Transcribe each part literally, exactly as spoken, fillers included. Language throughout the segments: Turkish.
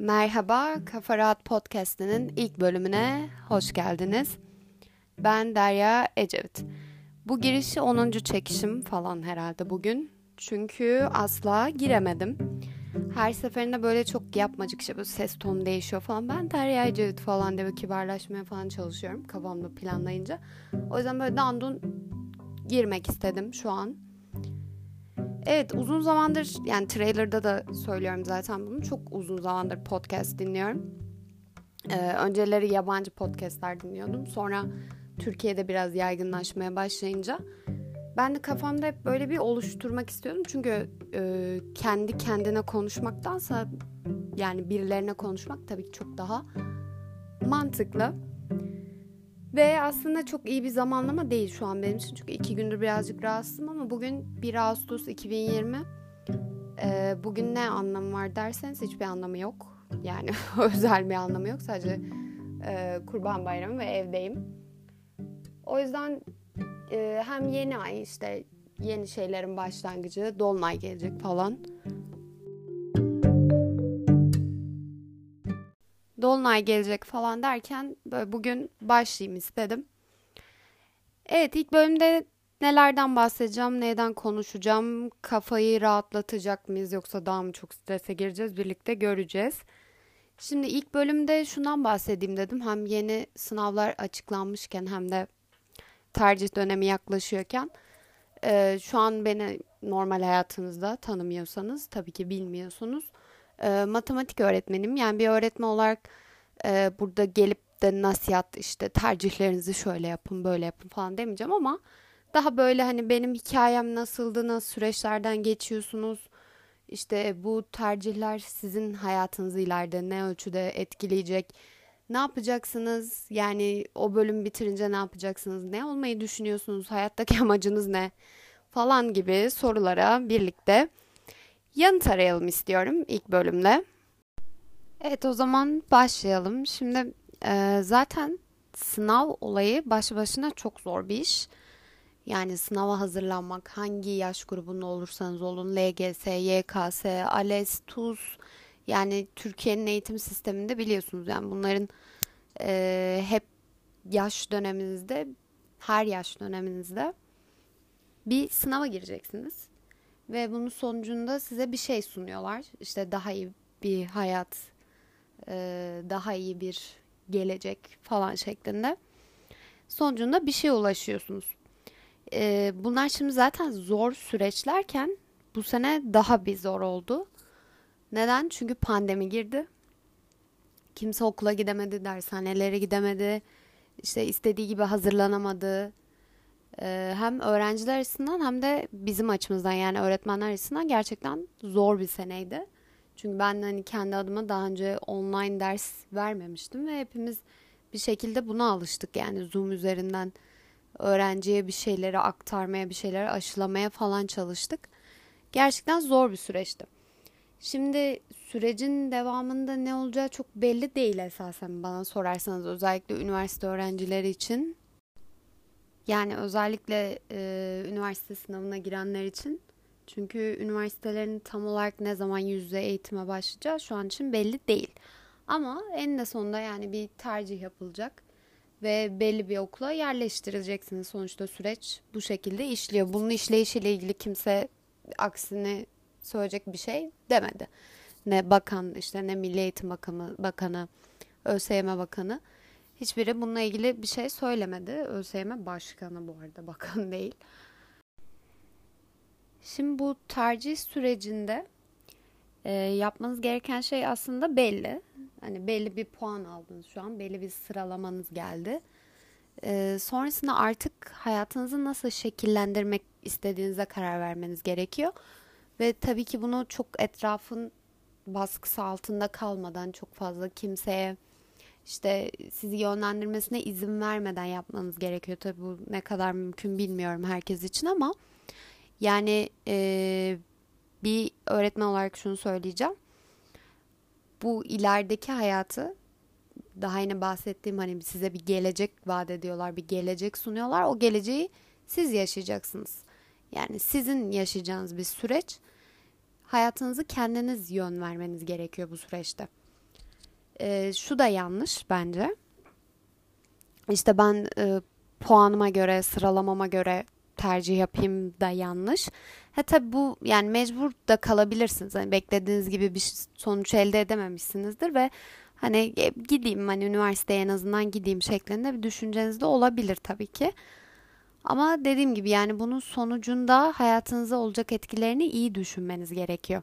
Merhaba, Kafa Rahat Podcast'inin ilk bölümüne hoş geldiniz. Ben Derya Ecevit. Bu girişi onuncu çekişim falan herhalde bugün. Çünkü asla giremedim. Her seferinde böyle çok yapmacık şey, böyle ses tonu değişiyor falan. Ben Derya Ecevit falan diye kibarlaşmaya falan çalışıyorum kafamda planlayınca. O yüzden böyle dandun girmek istedim şu an. Evet, uzun zamandır, yani trailer'da da söylüyorum zaten bunu, çok uzun zamandır podcast dinliyorum. Ee, önceleri yabancı podcastler dinliyordum. Sonra Türkiye'de biraz yaygınlaşmaya başlayınca ben de kafamda hep böyle bir oluşturmak istiyordum. Çünkü e, kendi kendine konuşmaktansa, yani birilerine konuşmak tabii ki çok daha mantıklı. Ve aslında çok iyi bir zamanlama değil şu an benim için. Çünkü iki gündür birazcık rahatsızım ama bugün bir Ağustos iki bin yirmi. Ee, bugün ne anlamı var derseniz hiçbir anlamı yok. Yani özel bir anlamı yok. Sadece e, Kurban Bayramı ve evdeyim. O yüzden e, hem yeni ay, işte yeni şeylerin başlangıcı, dolunay gelecek falan. Dolunay gelecek falan derken böyle bugün başlayayım istedim. Evet, ilk bölümde nelerden bahsedeceğim, neyden konuşacağım, kafayı rahatlatacak mıyız yoksa daha mı çok strese gireceğiz, birlikte göreceğiz. Şimdi ilk bölümde şundan bahsedeyim dedim. Hem yeni sınavlar açıklanmışken hem de tercih dönemi yaklaşıyorken. Ee, şu an beni normal hayatınızda tanımıyorsanız tabii ki bilmiyorsunuz. E, matematik öğretmenim. Yani bir öğretmen olarak e, burada gelip de nasihat, işte tercihlerinizi şöyle yapın böyle yapın falan demeyeceğim ama daha böyle hani benim hikayem nasıldı, nasıl süreçlerden geçiyorsunuz, işte bu tercihler sizin hayatınızı ileride ne ölçüde etkileyecek, ne yapacaksınız, yani o bölüm bitirince ne yapacaksınız, ne olmayı düşünüyorsunuz, hayattaki amacınız ne falan gibi sorulara birlikte yanıt arayalım istiyorum ilk bölümde. Evet, o zaman başlayalım. Şimdi e, zaten sınav olayı başlı başına çok zor bir iş. Yani sınava hazırlanmak, hangi yaş grubunda olursanız olun, L G S, Y K S, ALES, TUS, yani Türkiye'nin eğitim sisteminde biliyorsunuz. Yani bunların e, hep yaş döneminizde, her yaş döneminizde bir sınava gireceksiniz. Ve bunun sonucunda size bir şey sunuyorlar. İşte daha iyi bir hayat, daha iyi bir gelecek falan şeklinde. Sonucunda bir şeye ulaşıyorsunuz. Bunlar şimdi zaten zor süreçlerken bu sene daha bir zor oldu. Neden? Çünkü pandemi girdi. Kimse okula gidemedi, dershanelere gidemedi. İşte istediği gibi hazırlanamadı. Hem öğrenciler açısından hem de bizim açımızdan, yani öğretmenler açısından gerçekten zor bir seneydi. Çünkü ben hani kendi adıma daha önce online ders vermemiştim ve hepimiz bir şekilde buna alıştık. Yani Zoom üzerinden öğrenciye bir şeyleri aktarmaya, bir şeyleri aşılamaya falan çalıştık. Gerçekten zor bir süreçti. Şimdi sürecin devamında ne olacağı çok belli değil esasen bana sorarsanız, özellikle üniversite öğrencileri için. Yani özellikle e, üniversite sınavına girenler için. Çünkü üniversitelerin tam olarak ne zaman yüz yüze eğitime başlayacağı şu an için belli değil. Ama en de sonunda yani bir tercih yapılacak ve belli bir okula yerleştirileceksiniz. Sonuçta süreç bu şekilde işliyor. Bunun işleyişiyle ilgili kimse aksini söyleyecek bir şey demedi. Ne bakan, işte ne Milli Eğitim Bakanı, Bakanı, ÖSYM Bakanı. Hiçbiri bununla ilgili bir şey söylemedi. ÖSYM başkanı bu arada, bakan değil. Şimdi bu tercih sürecinde e, yapmanız gereken şey aslında belli. Hani belli bir puan aldınız şu an, belli bir sıralamanız geldi. E, sonrasında artık hayatınızı nasıl şekillendirmek istediğinize karar vermeniz gerekiyor. Ve tabii ki bunu çok etrafın baskısı altında kalmadan, çok fazla kimseye İşte sizi yönlendirmesine izin vermeden yapmanız gerekiyor. Tabii bu ne kadar mümkün bilmiyorum herkes için ama yani e, bir öğretmen olarak şunu söyleyeceğim. Bu ilerideki hayatı, daha yine bahsettiğim, hani size bir gelecek vaat ediyorlar, bir gelecek sunuyorlar. O geleceği siz yaşayacaksınız. Yani sizin yaşayacağınız bir süreç. Hayatınızı kendiniz yön vermeniz gerekiyor bu süreçte. e, şu da yanlış bence. İşte ben e, puanıma göre, sıralamama göre tercih yapayım da yanlış. Ha tabii bu, yani mecbur da kalabilirsiniz. Hani beklediğiniz gibi bir sonuç elde edememişsinizdir ve hani gideyim, hani üniversiteye en azından gideyim şeklinde bir düşünceniz de olabilir tabii ki. Ama dediğim gibi yani bunun sonucunda hayatınıza olacak etkilerini iyi düşünmeniz gerekiyor.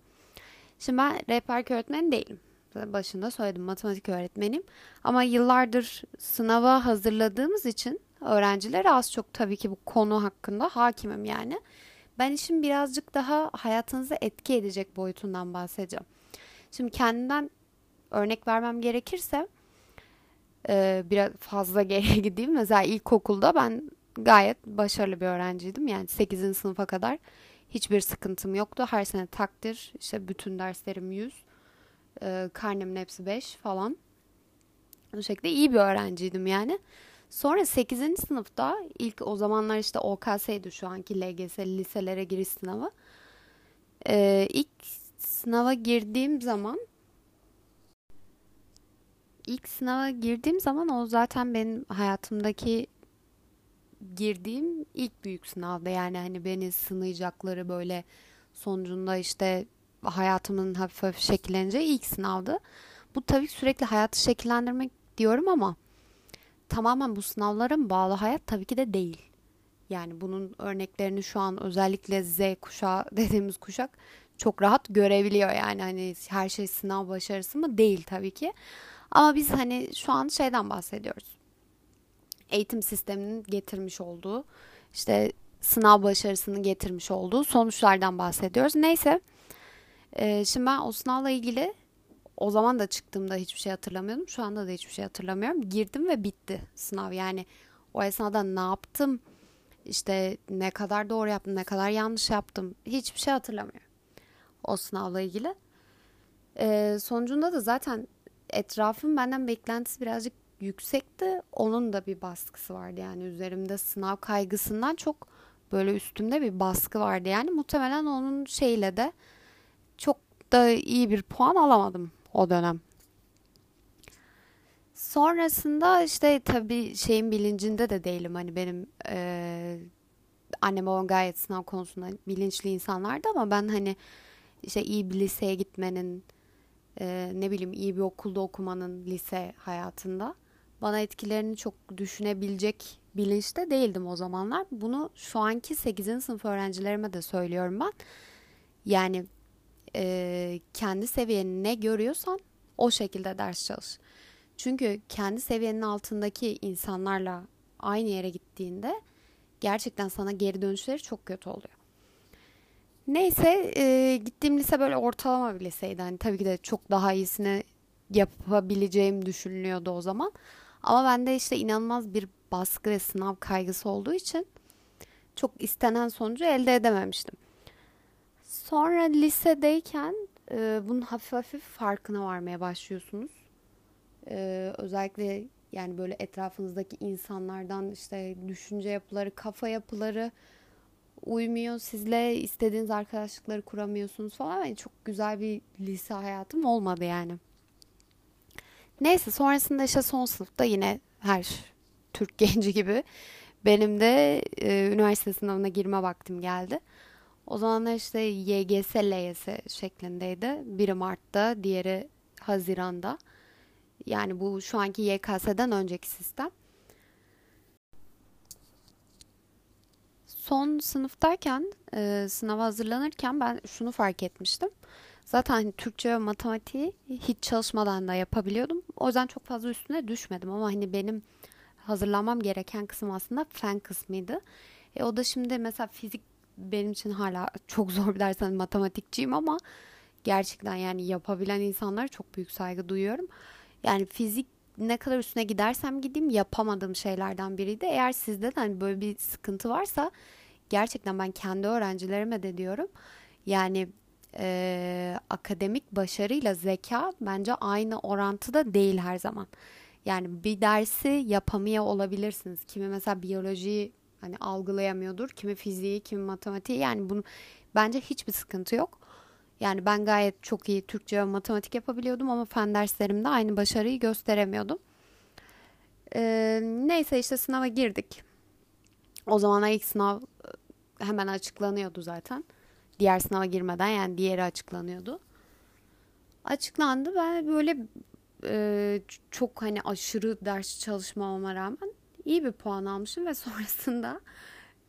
Şimdi ben rehberlik öğretmeni değilim. Başında söyledim, matematik öğretmeniyim. Ama yıllardır sınava hazırladığımız için öğrencilere az çok tabii ki bu konu hakkında hakimim yani. Ben işin birazcık daha hayatınıza etki edecek boyutundan bahsedeceğim. Şimdi kendimden örnek vermem gerekirse biraz fazla geriye gideyim. Mesela ilkokulda ben gayet başarılı bir öğrenciydim. Yani sekizinci sınıfa kadar hiçbir sıkıntım yoktu. Her sene takdir, işte bütün derslerim yüz, karnemin hepsi beş falan. Bu şekilde iyi bir öğrenciydim yani. Sonra sekizinci sınıfta ilk, o zamanlar işte O K S'ydi şu anki L G S, liselere giriş sınavı. Ee, ilk sınava girdiğim zaman ilk sınava girdiğim zaman o zaten benim hayatımdaki girdiğim ilk büyük sınavda. Yani hani beni sınayacakları, böyle sonucunda işte hayatımın hafif hafif şekilleneceği ilk sınavdı. Bu tabii sürekli hayatı şekillendirmek diyorum ama tamamen bu sınavların bağlı hayat tabii ki de değil. Yani bunun örneklerini şu an özellikle Z kuşağı dediğimiz kuşak çok rahat görebiliyor. Yani hani her şey sınav başarısı mı? Değil tabii ki. Ama biz hani şu an şeyden bahsediyoruz. Eğitim sisteminin getirmiş olduğu, işte sınav başarısının getirmiş olduğu sonuçlardan bahsediyoruz. Neyse, şimdi ben o sınavla ilgili, o zaman da çıktığımda hiçbir şey hatırlamıyordum. Şu anda da hiçbir şey hatırlamıyorum. Girdim ve bitti sınav. Yani o esnada ne yaptım, işte ne kadar doğru yaptım, ne kadar yanlış yaptım, hiçbir şey hatırlamıyorum o sınavla ilgili. Ee, sonucunda da zaten etrafım, benden beklentisi birazcık yüksekti. Onun da bir baskısı vardı. Yani üzerimde sınav kaygısından çok böyle üstümde bir baskı vardı. Yani muhtemelen onun şeyle de çok da iyi bir puan alamadım o dönem. Sonrasında işte tabii şeyin bilincinde de değilim. Hani benim e, annem babam gayet sınav konusunda bilinçli insanlardı ama ben hani işte iyi bir liseye gitmenin, e, ne bileyim iyi bir okulda okumanın lise hayatında bana etkilerini çok düşünebilecek bilinçte değildim o zamanlar. Bunu şu anki sekizinci sınıf öğrencilerime de söylüyorum ben. Yani E, kendi seviyeni ne görüyorsan o şekilde ders çalış. Çünkü kendi seviyenin altındaki insanlarla aynı yere gittiğinde gerçekten sana geri dönüşleri çok kötü oluyor. Neyse, e, gittiğim lise böyle ortalama bir liseydi. Yani tabii ki de çok daha iyisini yapabileceğim düşünülüyordu o zaman. Ama bende işte inanılmaz bir baskı ve sınav kaygısı olduğu için çok istenen sonucu elde edememiştim. Sonra lisedeyken e, bunun hafif hafif farkına varmaya başlıyorsunuz. E, özellikle yani böyle etrafınızdaki insanlardan, işte düşünce yapıları, kafa yapıları uymuyor. Sizle istediğiniz arkadaşlıkları kuramıyorsunuz falan. Yani çok güzel bir lise hayatım olmadı yani. Neyse, sonrasında işte son sınıfta yine her Türk genci gibi benim de e, üniversite sınavına girme vaktim geldi. O zamanlar işte Y G S-L Y S şeklindeydi. Biri Mart'ta, diğeri Haziran'da. Yani bu şu anki Y K S'den önceki sistem. Son sınıftayken, e, sınava hazırlanırken ben şunu fark etmiştim. Zaten Türkçe ve matematiği hiç çalışmadan da yapabiliyordum. O yüzden çok fazla üstüne düşmedim. Ama hani benim hazırlanmam gereken kısım aslında fen kısmıydı. E, o da şimdi mesela fizik benim için hala çok zor bir ders. Matematikçiyim ama gerçekten yani yapabilen insanlara çok büyük saygı duyuyorum. Yani fizik ne kadar üstüne gidersem gideyim yapamadığım şeylerden biriydi. Eğer sizde de hani böyle bir sıkıntı varsa, gerçekten ben kendi öğrencilerime de diyorum. Yani e, akademik başarıyla zeka bence aynı orantıda değil her zaman. Yani bir dersi yapamıyor olabilirsiniz. Kimi mesela biyolojiyi hani algılayamıyordur, kimi fiziği, kimi matematiği. Yani bunu bence hiçbir sıkıntı yok. Yani ben gayet çok iyi Türkçe ve matematik yapabiliyordum ama fen derslerimde aynı başarıyı gösteremiyordum. Ee, neyse işte sınava girdik. O zamanlar ilk sınav hemen açıklanıyordu zaten. Diğer sınava girmeden yani diğeri açıklanıyordu. Açıklandı. Ben böyle e, çok hani aşırı ders çalışmama rağmen iyi bir puan almışım ve sonrasında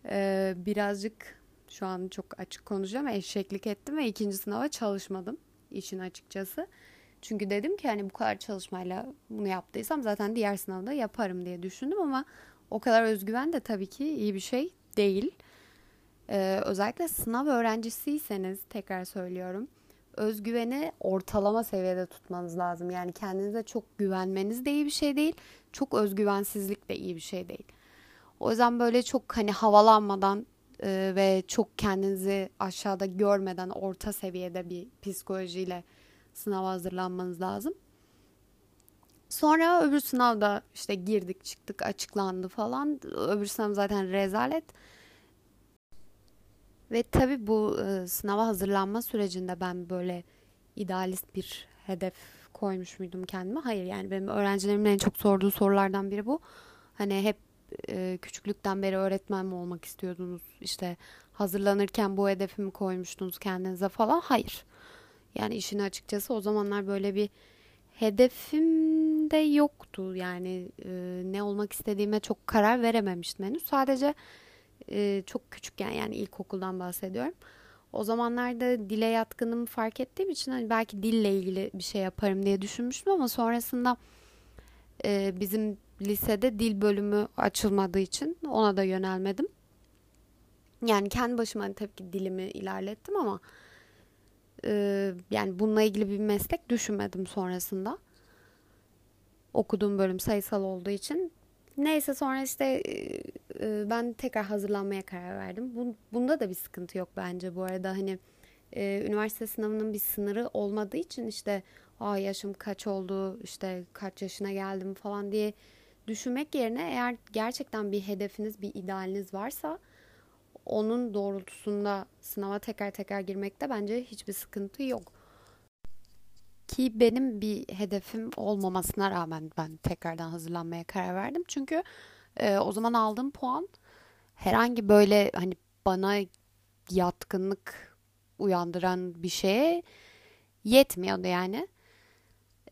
e, birazcık şu an çok açık konuşacağım. Eşeklik ettim ve ikinci sınava çalışmadım işin açıkçası. Çünkü dedim ki hani bu kadar çalışmayla bunu yaptıysam zaten diğer sınavda yaparım diye düşündüm ama o kadar özgüven de tabii ki iyi bir şey değil. Ee, özellikle sınav öğrencisiyseniz tekrar söylüyorum. Özgüveni ortalama seviyede tutmanız lazım. Yani kendinize çok güvenmeniz de iyi bir şey değil. Çok özgüvensizlik de iyi bir şey değil. O yüzden böyle çok hani havalanmadan e, ve çok kendinizi aşağıda görmeden orta seviyede bir psikolojiyle sınava hazırlanmanız lazım. Sonra öbür sınavda işte girdik çıktık açıklandı falan. Öbür sınav zaten rezalet. Ve tabii bu e, sınava hazırlanma sürecinde ben böyle idealist bir hedef koymuş muydum kendime? Hayır, yani benim öğrencilerimin en çok sorduğu sorulardan biri bu. Hani hep e, küçüklükten beri öğretmen mi olmak istiyordunuz? İşte hazırlanırken bu hedefi mi koymuştunuz kendinize falan? Hayır. Yani işin açıkçası o zamanlar böyle bir hedefim de yoktu. Yani e, ne olmak istediğime çok karar verememiştim henüz. Sadece e, çok küçükken yani ilkokuldan bahsediyorum. O zamanlarda dile yatkınlığımı fark ettiğim için hani belki dille ilgili bir şey yaparım diye düşünmüştüm ama sonrasında e, bizim lisede dil bölümü açılmadığı için ona da yönelmedim. Yani kendi başıma tabii ki dilimi ilerlettim ama yani bununla ilgili bir meslek düşünmedim sonrasında. Okuduğum bölüm sayısal olduğu için. Neyse sonra işte ben tekrar hazırlanmaya karar verdim. Bunda da bir sıkıntı yok bence bu arada. Hani üniversite sınavının bir sınırı olmadığı için işte aa yaşım kaç oldu, işte kaç yaşına geldim falan diye düşünmek yerine eğer gerçekten bir hedefiniz, bir idealiniz varsa onun doğrultusunda sınava tekrar tekrar girmekte bence hiçbir sıkıntı yok. Ki benim bir hedefim olmamasına rağmen ben tekrardan hazırlanmaya karar verdim. Çünkü e, o zaman aldığım puan herhangi böyle hani bana yatkınlık uyandıran bir şeye yetmiyordu yani.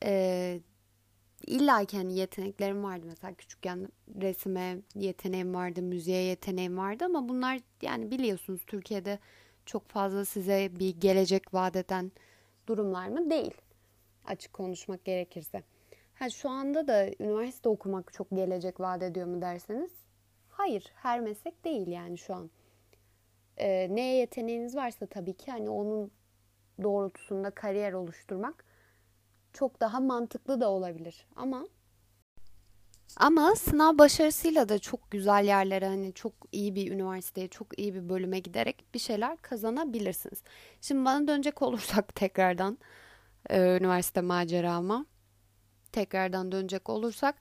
E, İlla ki hani yeteneklerim vardı, mesela küçükken resime yeteneğim vardı, müziğe yeteneğim vardı ama bunlar yani biliyorsunuz Türkiye'de çok fazla size bir gelecek vaat eden durumlar mı? Değil. Açık konuşmak gerekirse. Ha, şu anda da üniversite okumak çok gelecek vaat ediyor mu derseniz? Hayır, her meslek değil yani şu an. Ee, neye yeteneğiniz varsa tabii ki hani onun doğrultusunda kariyer oluşturmak çok daha mantıklı da olabilir. Ama ama sınav başarısıyla da çok güzel yerlere, hani çok iyi bir üniversiteye, çok iyi bir bölüme giderek bir şeyler kazanabilirsiniz. Şimdi bana dönecek olursak tekrardan e, üniversite macerama tekrardan dönecek olursak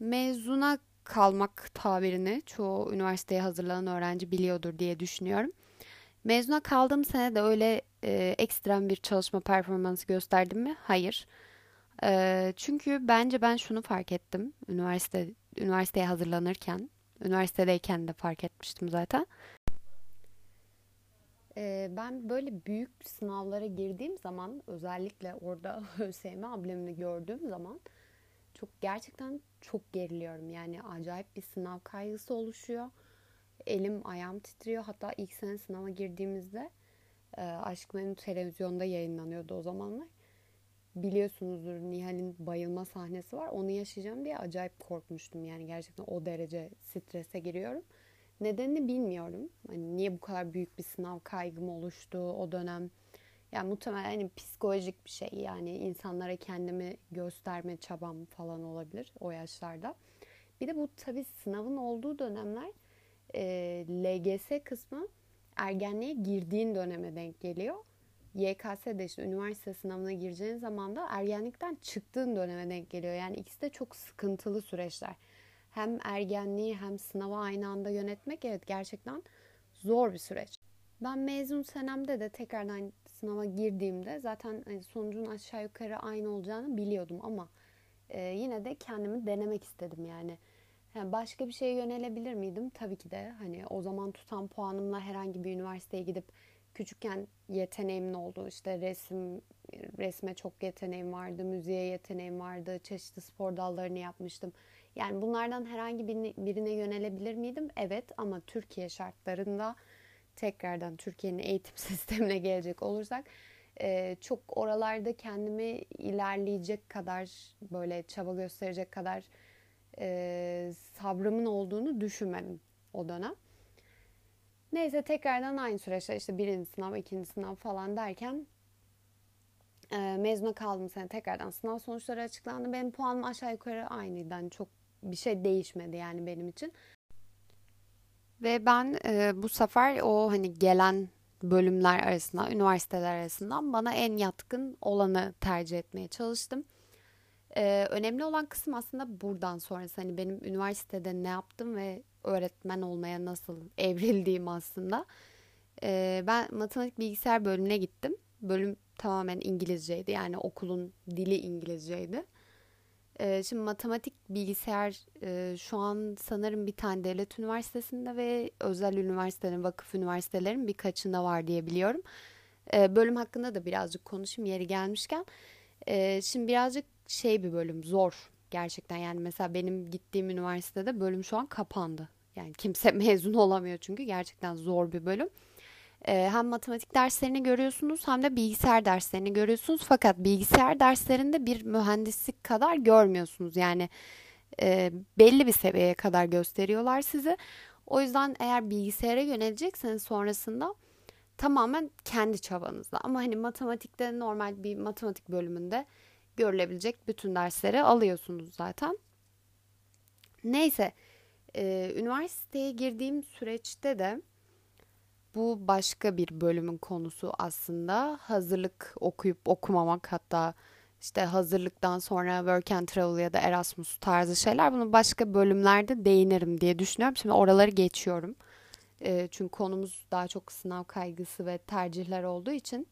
mezuna kalmak tabirini çoğu üniversiteye hazırlanan öğrenci biliyordur diye düşünüyorum. Mezuna kaldığım sene de öyle e, ekstrem bir çalışma performansı gösterdim mi? Hayır. E, çünkü bence ben şunu fark ettim. Üniversite üniversiteye hazırlanırken, üniversitedeyken de fark etmiştim zaten. E, ben böyle büyük sınavlara girdiğim zaman, özellikle orada ÖSYM amblemini gördüğüm zaman çok gerçekten çok geriliyorum. Yani acayip bir sınav kaygısı oluşuyor. Elim ayağım titriyor. Hatta ilk sene sınava girdiğimizde e, Aşk-ı Memnu televizyonda yayınlanıyordu o zamanlar. Biliyorsunuzdur, Nihal'in bayılma sahnesi var. Onu yaşayacağım diye acayip korkmuştum. Yani gerçekten o derece strese giriyorum. Nedenini bilmiyorum. Hani niye bu kadar büyük bir sınav kaygım oluştu o dönem. Yani muhtemelen hani psikolojik bir şey. Yani insanlara kendimi gösterme çabam falan olabilir o yaşlarda. Bir de bu tabii sınavın olduğu dönemler L G S kısmı ergenliğe girdiğin döneme denk geliyor. Y K S'de işte üniversite sınavına gireceğin zaman da ergenlikten çıktığın döneme denk geliyor. Yani ikisi de çok sıkıntılı süreçler. Hem ergenliği hem sınavı aynı anda yönetmek evet gerçekten zor bir süreç. Ben mezun senemde de tekrardan sınava girdiğimde zaten sonucun aşağı yukarı aynı olacağını biliyordum ama e, yine de kendimi denemek istedim yani. Yani başka bir şeye yönelebilir miydim? Tabii ki de. Hani o zaman tutan puanımla herhangi bir üniversiteye gidip küçükken yeteneğim ne oldu? İşte resim, resme çok yeteneğim vardı, müziğe yeteneğim vardı, çeşitli spor dallarını yapmıştım. Yani bunlardan herhangi birine yönelebilir miydim? Evet, ama Türkiye şartlarında tekrardan Türkiye'nin eğitim sistemine gelecek olursak çok oralarda kendimi ilerleyecek kadar, böyle çaba gösterecek kadar sabrımın olduğunu düşünmedim o dönem. Neyse, tekrardan aynı süreçte işte birinci sınav, ikinci sınav falan derken mezuna kaldım sene. Tekrardan sınav sonuçları açıklandı. Benim puanım aşağı yukarı aynıydı. Yani çok bir şey değişmedi yani benim için. Ve ben e, bu sefer o hani gelen bölümler arasında, üniversiteler arasından bana en yatkın olanı tercih etmeye çalıştım. E, önemli olan kısım aslında buradan sonrası. Hani benim üniversitede ne yaptım ve öğretmen olmaya nasıl evrildiğim aslında. E, ben matematik bilgisayar bölümüne gittim. Bölüm tamamen İngilizceydi. Yani okulun dili İngilizceydi. Ee, şimdi matematik, bilgisayar e, şu an sanırım bir tane devlet üniversitesinde ve özel üniversitelerin, vakıf üniversitelerin birkaçında var diye biliyorum. Ee, bölüm hakkında da birazcık konuşayım yeri gelmişken. Ee, şimdi birazcık şey bir bölüm, zor gerçekten. Yani mesela benim gittiğim üniversitede bölüm şu an kapandı. Yani kimse mezun olamıyor çünkü gerçekten zor bir bölüm. Hem matematik derslerini görüyorsunuz hem de bilgisayar derslerini görüyorsunuz. Fakat bilgisayar derslerinde bir mühendislik kadar görmüyorsunuz. Yani e, belli bir seviyeye kadar gösteriyorlar sizi. O yüzden eğer bilgisayara yönelecekseniz sonrasında tamamen kendi çabanızla. Ama hani matematikte, normal bir matematik bölümünde görülebilecek bütün dersleri alıyorsunuz zaten. Neyse, e, üniversiteye girdiğim süreçte de bu başka bir bölümün konusu aslında. Hazırlık okuyup okumamak, hatta işte hazırlıktan sonra work and travel ya da Erasmus tarzı şeyler. Bunu başka bölümlerde değinirim diye düşünüyorum. Şimdi oraları geçiyorum. E, çünkü konumuz daha çok sınav kaygısı ve tercihler olduğu için.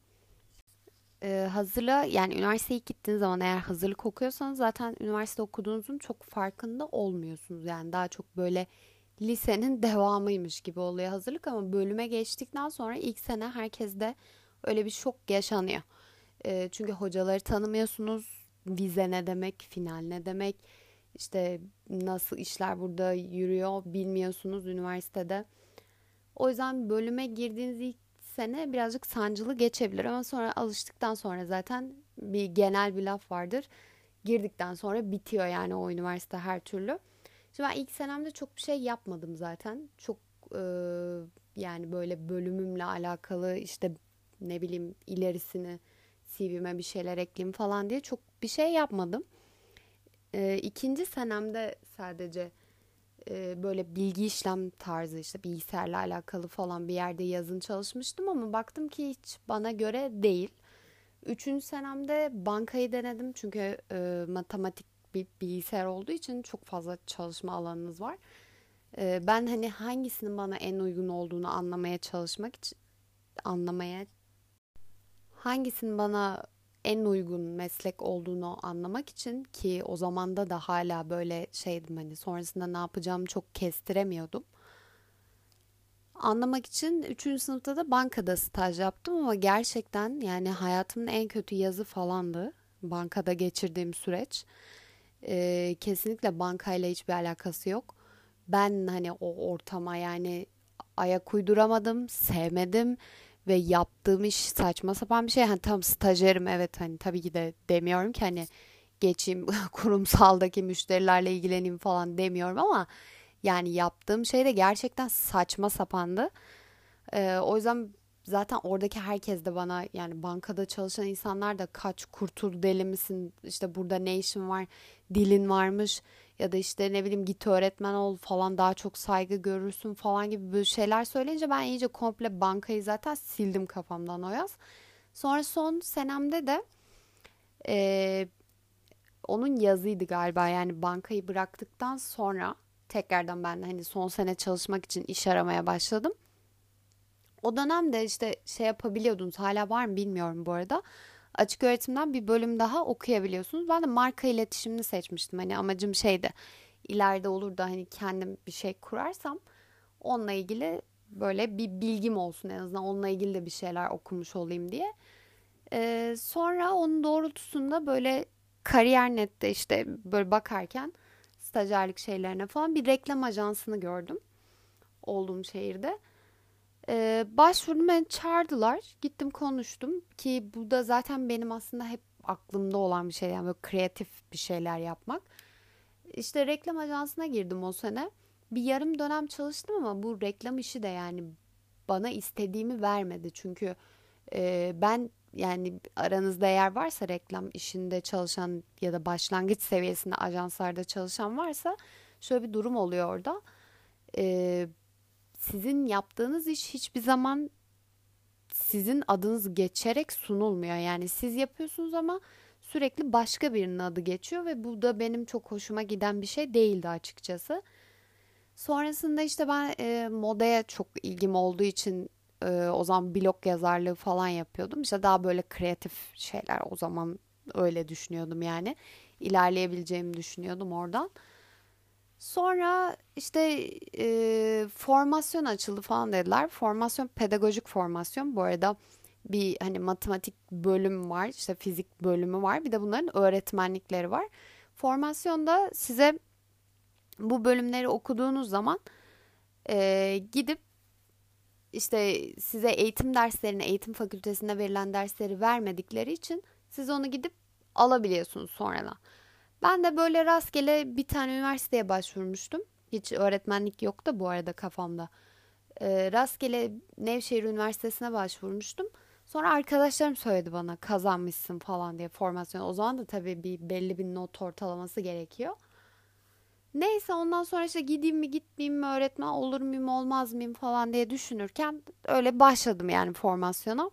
E, hazırlığa, yani üniversiteye gittiğiniz zaman eğer hazırlık okuyorsanız zaten üniversite okuduğunuzun çok farkında olmuyorsunuz. Yani daha çok böyle lisenin devamıymış gibi oluyor hazırlık, ama bölüme geçtikten sonra ilk sene herkeste öyle bir şok yaşanıyor. E, çünkü hocaları tanımıyorsunuz. Vize ne demek, final ne demek, işte nasıl işler burada yürüyor bilmiyorsunuz üniversitede. O yüzden bölüme girdiğiniz ilk sene birazcık sancılı geçebilir, ama sonra alıştıktan sonra zaten bir genel bir laf vardır. Girdikten sonra bitiyor yani o üniversite her türlü. Şimdi ben ilk senemde çok bir şey yapmadım zaten. Çok e, yani böyle bölümümle alakalı, işte ne bileyim ilerisini C V'me bir şeyler ekleyeyim falan diye çok bir şey yapmadım. E, ikinci senemde sadece e, böyle bilgi işlem tarzı, işte bilgisayarla alakalı falan bir yerde yazın çalışmıştım ama baktım ki hiç bana göre değil. Üçüncü senemde bankayı denedim çünkü e, matematik bir bilgisayar olduğu için çok fazla çalışma alanınız var. Ben hani hangisinin bana en uygun olduğunu anlamaya çalışmak için, anlamaya hangisinin bana en uygun meslek olduğunu anlamak için, ki o zamanda da hala böyle şeydim, hani sonrasında ne yapacağımı çok kestiremiyordum. Anlamak için üçüncü sınıfta da bankada staj yaptım ama gerçekten yani hayatımın en kötü yazı falandı bankada geçirdiğim süreç. Ee, kesinlikle bankayla hiçbir alakası yok. Ben hani o ortama yani ayak uyduramadım, sevmedim ve yaptığım iş saçma sapan bir şey. Hani tam stajyerim, evet, hani tabii ki de demiyorum ki hani geçeyim kurumsaldaki müşterilerle ilgileneyim falan demiyorum ama yani yaptığım şey de gerçekten saçma sapandı. Ee, o yüzden zaten oradaki herkes de bana, yani bankada çalışan insanlar da kaç kurtul, deli misin, işte burada ne işin var, dilin varmış ya da işte ne bileyim git öğretmen ol falan, daha çok saygı görürsün falan gibi böyle şeyler söyleyince ben iyice komple bankayı zaten sildim kafamdan o yaz. Sonra son senemde de e, onun yazıydı galiba, yani bankayı bıraktıktan sonra tekrardan ben hani son sene çalışmak için iş aramaya başladım. o dönemde işte şey yapabiliyordunuz, hala var mı bilmiyorum bu arada. Açık öğretimden bir bölüm daha okuyabiliyorsunuz. Ben de marka iletişimini seçmiştim. Hani amacım şeydi, ileride olur da hani kendim bir şey kurarsam onunla ilgili böyle bir bilgim olsun, en azından onunla ilgili de bir şeyler okumuş olayım diye. Ee, sonra onun doğrultusunda böyle Kariyer nokta net'te işte böyle bakarken stajyerlik şeylerine falan bir reklam ajansını gördüm olduğum şehirde. Ee, başvurdum, beni çağırdılar. Gittim, konuştum ki bu da zaten benim aslında hep aklımda olan bir şey, yani böyle kreatif bir şeyler yapmak. İşte reklam ajansına girdim o sene. Bir yarım dönem çalıştım ama bu reklam işi de yani bana istediğimi vermedi. Çünkü e, ben yani aranızda eğer varsa reklam işinde çalışan ya da başlangıç seviyesinde ajanslarda çalışan varsa şöyle bir durum oluyor orada. E, sizin yaptığınız iş hiçbir zaman sizin adınız geçerek sunulmuyor. Yani siz yapıyorsunuz ama sürekli başka birinin adı geçiyor ve bu da benim çok hoşuma giden bir şey değildi açıkçası. Sonrasında işte ben e, modaya çok ilgim olduğu için e, o zaman blog yazarlığı falan yapıyordum. İşte daha böyle kreatif şeyler, o zaman öyle düşünüyordum yani. İlerleyebileceğimi düşünüyordum oradan. Sonra işte e, formasyon açıldı falan dediler. Formasyon, pedagojik formasyon. Bu arada bir hani matematik bölümü var, işte fizik bölümü var. Bir de bunların öğretmenlikleri var. Formasyonda size bu bölümleri okuduğunuz zaman e, gidip işte size eğitim derslerini, eğitim fakültesinde verilen dersleri vermedikleri için siz onu gidip alabiliyorsunuz sonradan. Ben de böyle rastgele bir tane üniversiteye başvurmuştum. Hiç öğretmenlik yok da bu arada kafamda. E, rastgele Nevşehir Üniversitesi'ne başvurmuştum. Sonra arkadaşlarım söyledi bana, kazanmışsın falan diye formasyon. O zaman da tabii bir belli bir not ortalaması gerekiyor. Neyse, ondan sonra işte gideyim mi gitmeyeyim mi, öğretmen olur muyum olmaz mıyım falan diye düşünürken öyle başladım yani formasyona.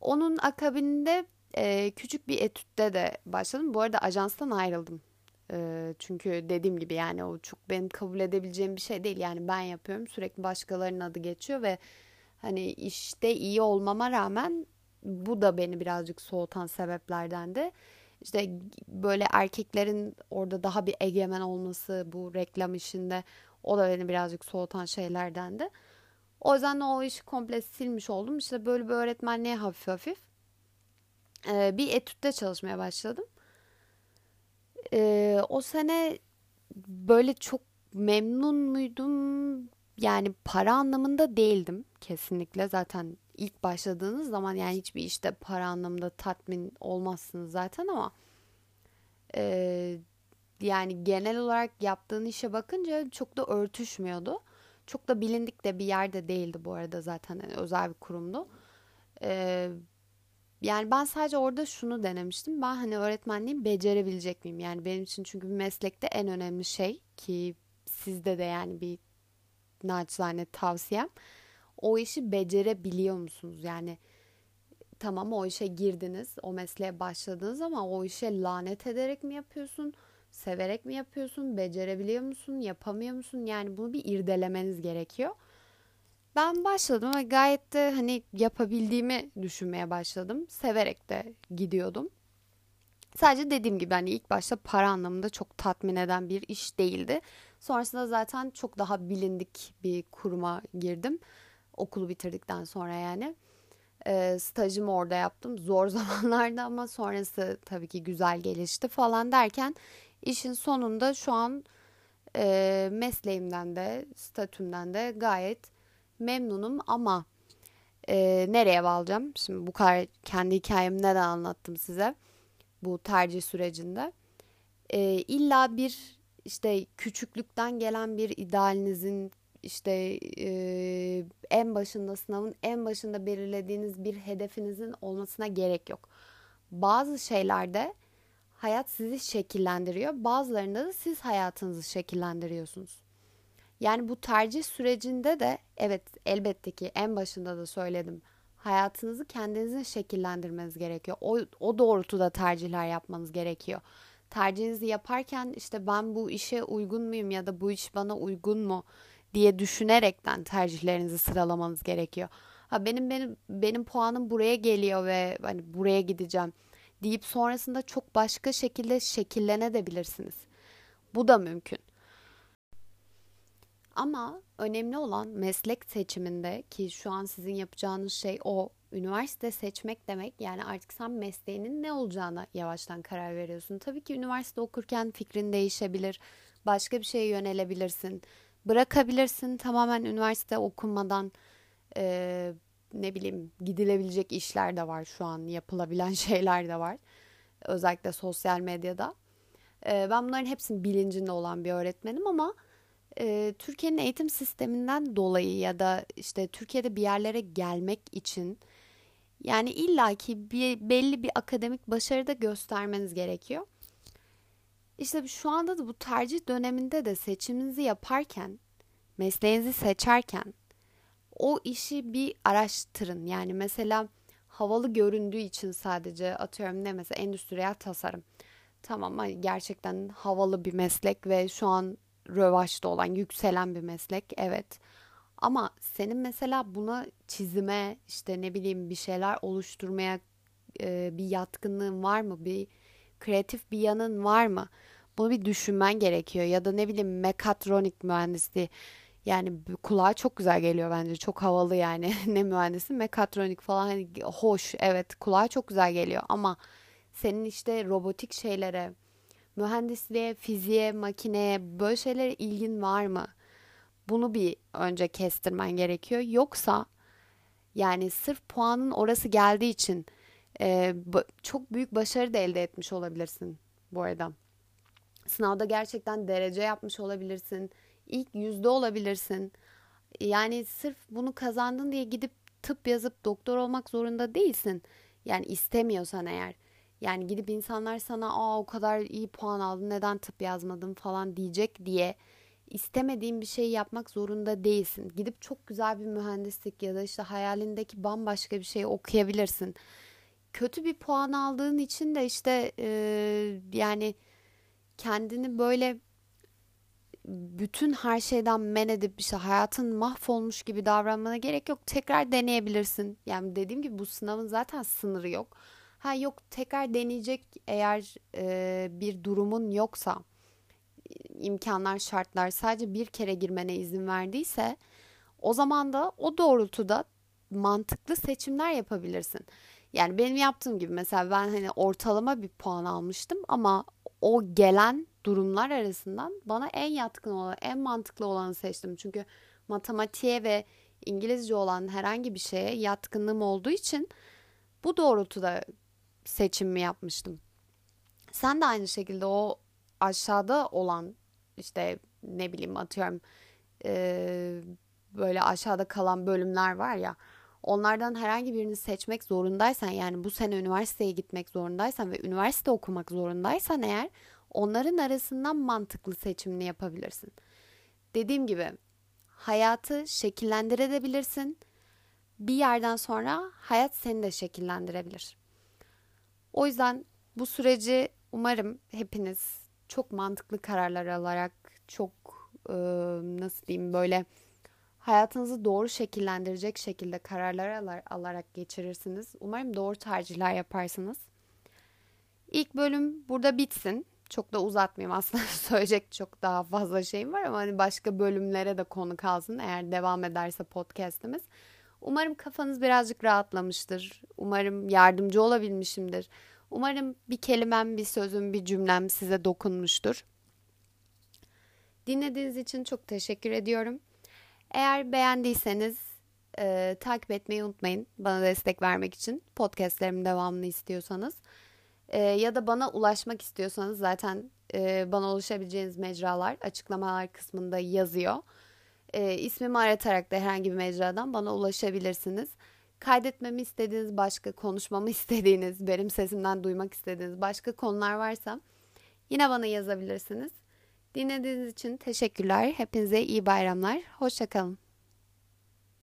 Onun akabinde e, küçük bir etütte de başladım. Bu arada ajanstan ayrıldım. E, çünkü dediğim gibi yani o çok benim kabul edebileceğim bir şey değil. Yani ben yapıyorum, sürekli başkalarının adı geçiyor ve hani işte iyi olmama rağmen bu da beni birazcık soğutan sebeplerdendi. İşte böyle erkeklerin orada daha bir egemen olması bu reklam işinde, o da beni birazcık soğutan şeylerdendi. O yüzden o işi komple silmiş oldum. İşte böyle bir öğretmenliğe hafif hafif ee, bir etütte çalışmaya başladım. Ee, o sene böyle çok memnun muydum? Yani para anlamında değildim kesinlikle. Zaten ilk başladığınız zaman yani hiçbir işte para anlamında tatmin olmazsınız zaten ama e, yani genel olarak yaptığın işe bakınca çok da örtüşmüyordu. Çok da bilindik de bir yerde değildi bu arada zaten, yani özel bir kurumdu. E, yani ben sadece orada şunu denemiştim. Ben hani öğretmenliği becerebilecek miyim? Yani benim için çünkü bir meslekte en önemli şey ki sizde de yani bir naçizane tavsiyem, o işi becerebiliyor musunuz? Yani tamam, o işe girdiniz, o mesleğe başladınız ama o işe lanet ederek mi yapıyorsun? Severek mi yapıyorsun? Becerebiliyor musun? Yapamıyor musun? Yani bunu bir irdelemeniz gerekiyor. Ben başladım ve gayet de hani yapabildiğimi düşünmeye başladım. Severek de gidiyordum. Sadece dediğim gibi hani ilk başta para anlamında çok tatmin eden bir iş değildi. Sonrasında zaten çok daha bilindik bir kuruma girdim. Okulu bitirdikten sonra yani e, stajımı orada yaptım. Zor zamanlarda ama sonrası tabii ki güzel gelişti falan derken işin sonunda şu an e, mesleğimden de statümden de gayet memnunum ama e, nereye bağlayacağım? Şimdi bu kadar kendi hikayemi neden anlattım size bu tercih sürecinde? E, illa bir işte küçüklükten gelen bir idealinizin, İşte e, en başında, sınavın en başında belirlediğiniz bir hedefinizin olmasına gerek yok. Bazı şeylerde hayat sizi şekillendiriyor. Bazılarında da siz hayatınızı şekillendiriyorsunuz. Yani bu tercih sürecinde de evet, elbette ki en başında da söyledim. Hayatınızı kendinizin şekillendirmeniz gerekiyor. O, o doğrultuda tercihler yapmanız gerekiyor. Tercihinizi yaparken işte ben bu işe uygun muyum ya da bu iş bana uygun mu diye düşünerekten tercihlerinizi sıralamanız gerekiyor. Ha benim benim benim puanım buraya geliyor ve hani buraya gideceğim deyip sonrasında çok başka şekilde şekillenebilirsiniz. Bu da mümkün. Ama önemli olan meslek seçiminde, ki şu an sizin yapacağınız şey o, üniversite seçmek demek. Yani artık sen mesleğinin ne olacağına yavaştan karar veriyorsun. Tabii ki üniversite okurken fikrin değişebilir, başka bir şeye yönelebilirsin, bırakabilirsin tamamen üniversite okunmadan. Ee, ne bileyim, gidilebilecek işler de var şu an, yapılabilen şeyler de var. Özellikle sosyal medyada. Ee, ben bunların hepsinin bilincinde olan bir öğretmenim ama e, Türkiye'nin eğitim sisteminden dolayı ya da işte Türkiye'de bir yerlere gelmek için yani illaki bir, belli bir akademik başarı da göstermeniz gerekiyor. İşte şu anda da bu tercih döneminde de seçiminizi yaparken, mesleğinizi seçerken o işi bir araştırın. Yani mesela havalı göründüğü için sadece, atıyorum ne mesela endüstriyel tasarım. Tamam, gerçekten havalı bir meslek ve şu an rövaşta olan, yükselen bir meslek, evet. Ama senin mesela buna, çizime, işte ne bileyim bir şeyler oluşturmaya e, bir yatkınlığın var mı? Bir kreatif bir yanın var mı? Bunu bir düşünmen gerekiyor. Ya da ne bileyim mekatronik mühendisliği. Yani kulağa çok güzel geliyor bence. Çok havalı yani. Ne mühendisi? Mekatronik falan. Hani hoş. Evet, kulağa çok güzel geliyor. Ama senin işte robotik şeylere, mühendisliğe, fiziğe, makineye, böyle şeylere ilgin var mı? Bunu bir önce kestirmen gerekiyor. Yoksa yani sırf puanın orası geldiği için e, çok büyük başarı da elde etmiş olabilirsin bu arada. Sınavda gerçekten derece yapmış olabilirsin. İlk yüzde olabilirsin. Yani sırf bunu kazandın diye gidip tıp yazıp doktor olmak zorunda değilsin. Yani istemiyorsan eğer. Yani gidip insanlar sana "Aa, o kadar iyi puan aldın, neden tıp yazmadın?" falan diyecek diye istemediğin bir şeyi yapmak zorunda değilsin. Gidip çok güzel bir mühendislik ya da işte hayalindeki bambaşka bir şeyi okuyabilirsin. Kötü bir puan aldığın için de işte ee, yani kendini böyle bütün her şeyden men edip işte hayatın mahvolmuş gibi davranmana gerek yok. Tekrar deneyebilirsin. Yani dediğim gibi bu sınavın zaten sınırı yok. Ha yok, tekrar deneyecek eğer e, bir durumun yoksa, imkanlar, şartlar sadece bir kere girmene izin verdiyse, o zaman da o doğrultuda mantıklı seçimler yapabilirsin. Yani benim yaptığım gibi mesela ben hani ortalama bir puan almıştım ama o gelen durumlar arasından bana en yatkın olan, en mantıklı olanı seçtim. Çünkü matematiğe ve İngilizce olan herhangi bir şeye yatkınlığım olduğu için bu doğrultuda seçimimi yapmıştım. Sen de aynı şekilde o aşağıda olan, işte ne bileyim atıyorum e, böyle aşağıda kalan bölümler var ya, onlardan herhangi birini seçmek zorundaysan, yani bu sene üniversiteye gitmek zorundaysan ve üniversite okumak zorundaysan eğer, onların arasından mantıklı seçimini yapabilirsin. Dediğim gibi hayatı şekillendirebilirsin. Bir yerden sonra hayat seni de şekillendirebilir. O yüzden bu süreci umarım hepiniz çok mantıklı kararlar alarak, çok e, nasıl diyeyim, böyle hayatınızı doğru şekillendirecek şekilde kararlar alar, alarak geçirirsiniz. Umarım doğru tercihler yaparsınız. İlk bölüm burada bitsin. Çok da uzatmayayım, aslında söyleyecek çok daha fazla şeyim var ama hani başka bölümlere de konu kalsın eğer devam ederse podcast'imiz. Umarım kafanız birazcık rahatlamıştır. Umarım yardımcı olabilmişimdir. Umarım bir kelimem, bir sözüm, bir cümlem size dokunmuştur. Dinlediğiniz için çok teşekkür ediyorum. Eğer beğendiyseniz e, takip etmeyi unutmayın, bana destek vermek için. Podcast'lerimin devamını istiyorsanız. E, ya da bana ulaşmak istiyorsanız zaten e, bana ulaşabileceğiniz mecralar açıklamalar kısmında yazıyor. E, ismimi aratarak da herhangi bir mecradan bana ulaşabilirsiniz. Kaydetmemi istediğiniz, başka konuşmamı istediğiniz, benim sesimden duymak istediğiniz başka konular varsa yine bana yazabilirsiniz. Dinlediğiniz için teşekkürler. Hepinize iyi bayramlar. Hoşça kalın.